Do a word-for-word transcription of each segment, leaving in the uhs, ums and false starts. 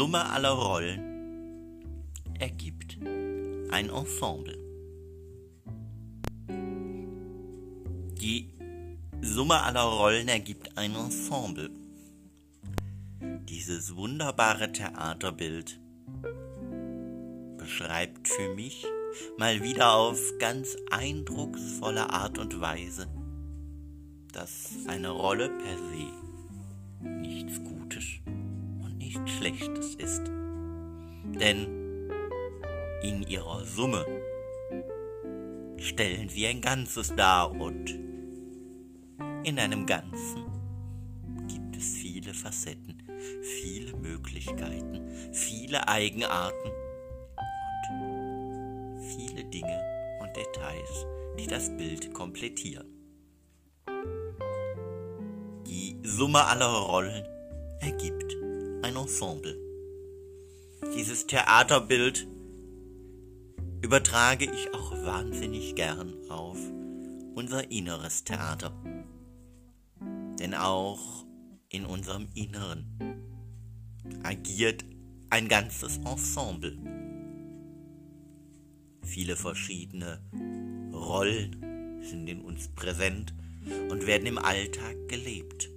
Summe aller Rollen ergibt ein Ensemble. Die Summe aller Rollen ergibt ein Ensemble. Dieses wunderbare Theaterbild beschreibt für mich mal wieder auf ganz eindrucksvolle Art und Weise, dass eine Rolle per se nichts Gutes und nichts Schlechtes ist. Denn in ihrer Summe stellen sie ein Ganzes dar und in einem Ganzen gibt es viele Facetten, viele Möglichkeiten, viele Eigenarten und viele Dinge und Details, die das Bild komplettieren. Die Summe aller Rollen ergibt ein Ensemble. Dieses Theaterbild übertrage ich auch wahnsinnig gern auf unser inneres Theater. Denn auch in unserem Inneren agiert ein ganzes Ensemble. Viele verschiedene Rollen sind in uns präsent und werden im Alltag gelebt.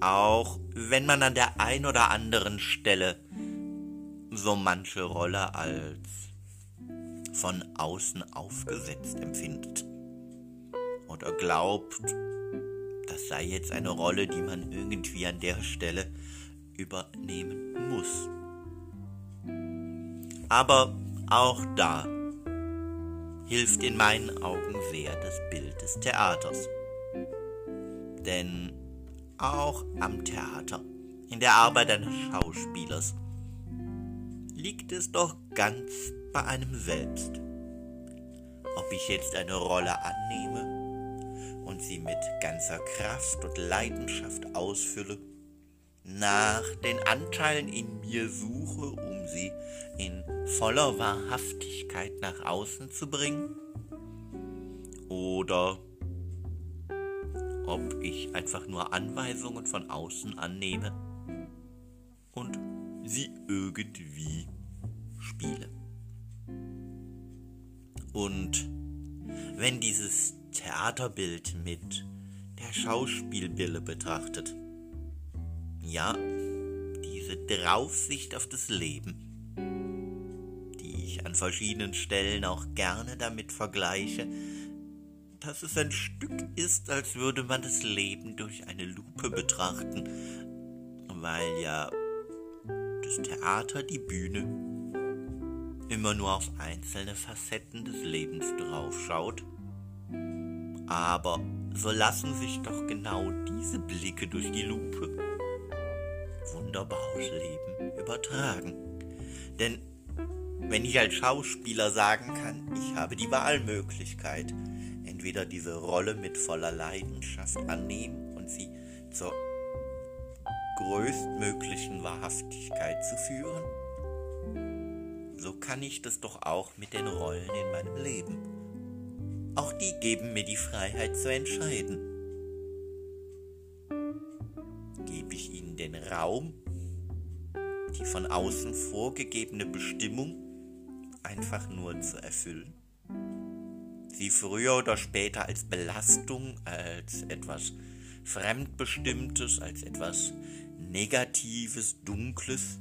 Auch wenn man an der einen oder anderen Stelle so manche Rolle als von außen aufgesetzt empfindet oder glaubt, das sei jetzt eine Rolle, die man irgendwie an der Stelle übernehmen muss. Aber auch da hilft in meinen Augen sehr das Bild des Theaters. Denn auch am Theater, in der Arbeit eines Schauspielers, liegt es doch ganz bei einem selbst, ob ich jetzt eine Rolle annehme und sie mit ganzer Kraft und Leidenschaft ausfülle, nach den Anteilen in mir suche, um sie in voller Wahrhaftigkeit nach außen zu bringen, oder ob ich einfach nur Anweisungen von außen annehme und sie irgendwie spiele. Und wenn dieses Theaterbild mit der Schauspielbrille betrachtet, ja, diese Draufsicht auf das Leben, die ich an verschiedenen Stellen auch gerne damit vergleiche, dass es ein Stück ist, als würde man das Leben durch eine Lupe betrachten, weil ja das Theater, die Bühne, immer nur auf einzelne Facetten des Lebens draufschaut. Aber so lassen sich doch genau diese Blicke durch die Lupe wunderbar aufs Leben übertragen. Denn wenn ich als Schauspieler sagen kann, ich habe die Wahlmöglichkeit, entweder diese Rolle mit voller Leidenschaft annehmen und sie zur größtmöglichen Wahrhaftigkeit zu führen, so kann ich das doch auch mit den Rollen in meinem Leben. Auch die geben mir die Freiheit zu entscheiden. Gebe ich ihnen den Raum, die von außen vorgegebene Bestimmung einfach nur zu erfüllen, sie früher oder später als Belastung, als etwas Fremdbestimmtes, als etwas Negatives, Dunkles,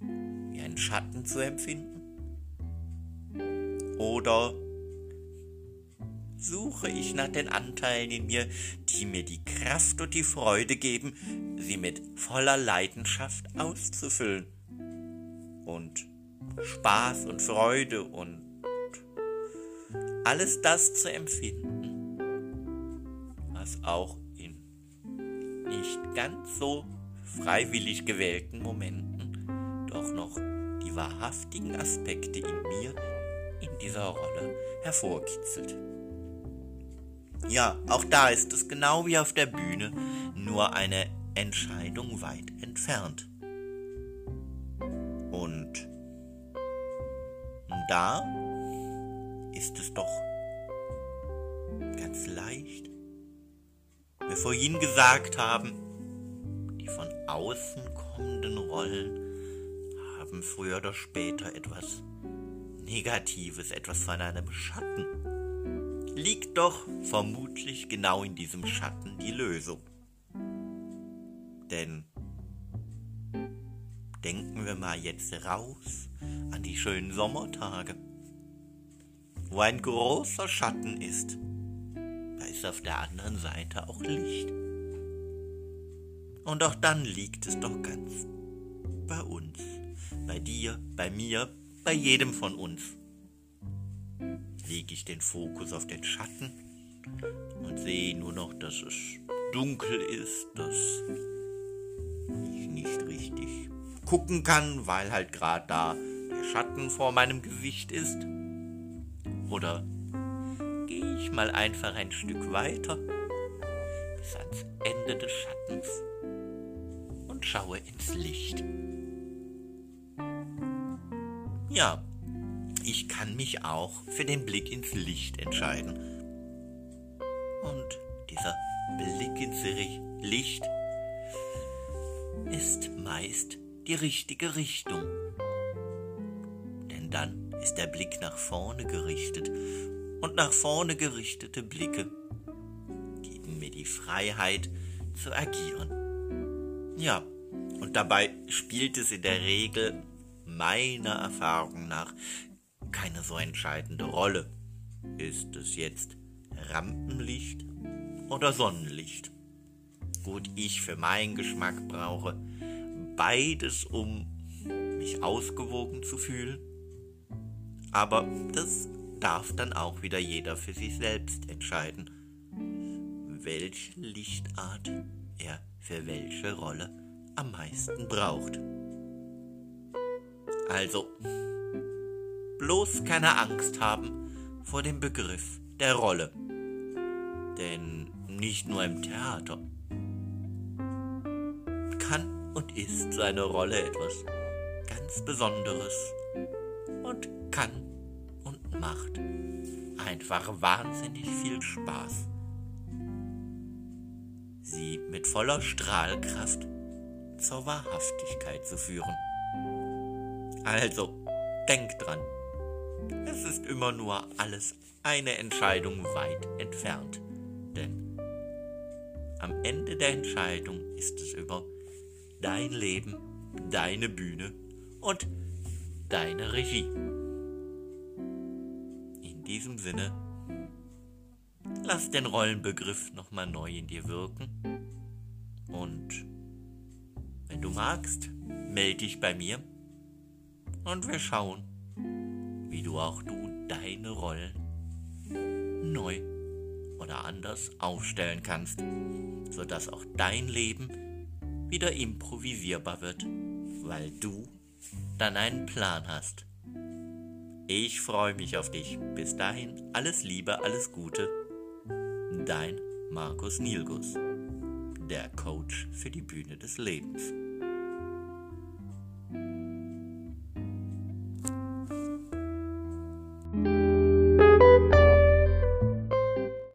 wie einen Schatten zu empfinden? Oder suche ich nach den Anteilen in mir, die mir die Kraft und die Freude geben, sie mit voller Leidenschaft auszufüllen und Spaß und Freude und alles das zu empfinden, was auch nicht ganz so freiwillig gewählten Momenten doch noch die wahrhaftigen Aspekte in mir in dieser Rolle hervorkitzelt. Ja, auch da ist es genau wie auf der Bühne nur eine Entscheidung weit entfernt. Und da ist es doch ganz leicht, wir vorhin gesagt haben, die von außen kommenden Rollen haben früher oder später etwas Negatives, etwas von einem Schatten. Liegt doch vermutlich genau in diesem Schatten die Lösung. Denn denken wir mal jetzt raus an die schönen Sommertage, wo ein großer Schatten ist, da ist auf der anderen Seite auch Licht. Und auch dann liegt es doch ganz bei uns, bei dir, bei mir, bei jedem von uns. Lege ich den Fokus auf den Schatten und sehe nur noch, dass es dunkel ist, dass ich nicht richtig gucken kann, weil halt gerade da der Schatten vor meinem Gesicht ist. Oder gehe ich mal einfach ein Stück weiter bis ans Ende des Schattens und schaue ins Licht. Ja, ich kann mich auch für den Blick ins Licht entscheiden. Und dieser Blick ins Licht ist meist die richtige Richtung. Denn dann ist der Blick nach vorne gerichtet. Und nach vorne gerichtete Blicke geben mir die Freiheit zu agieren. Ja, und dabei spielt es in der Regel meiner Erfahrung nach keine so entscheidende Rolle. Ist es jetzt Rampenlicht oder Sonnenlicht? Gut, ich für meinen Geschmack brauche beides, um mich ausgewogen zu fühlen. Aber das darf dann auch wieder jeder für sich selbst entscheiden, welche Lichtart er für welche Rolle am meisten braucht. Also, bloß keine Angst haben vor dem Begriff der Rolle. Denn nicht nur im Theater kann und ist seine Rolle etwas ganz Besonderes und kann und macht einfach wahnsinnig viel Spaß, sie mit voller Strahlkraft zur Wahrhaftigkeit zu führen. Also, denkt dran, es ist immer nur alles eine Entscheidung weit entfernt, denn am Ende der Entscheidung ist es über dein Leben, deine Bühne und deine Regie. In diesem Sinne, lass den Rollenbegriff nochmal neu in dir wirken und wenn du magst, melde dich bei mir. Und wir schauen, wie du auch du deine Rollen neu oder anders aufstellen kannst, sodass auch dein Leben wieder improvisierbar wird, weil du dann einen Plan hast. Ich freue mich auf dich. Bis dahin, alles Liebe, alles Gute. Dein Markus Nielgus, der Coach für die Bühne des Lebens.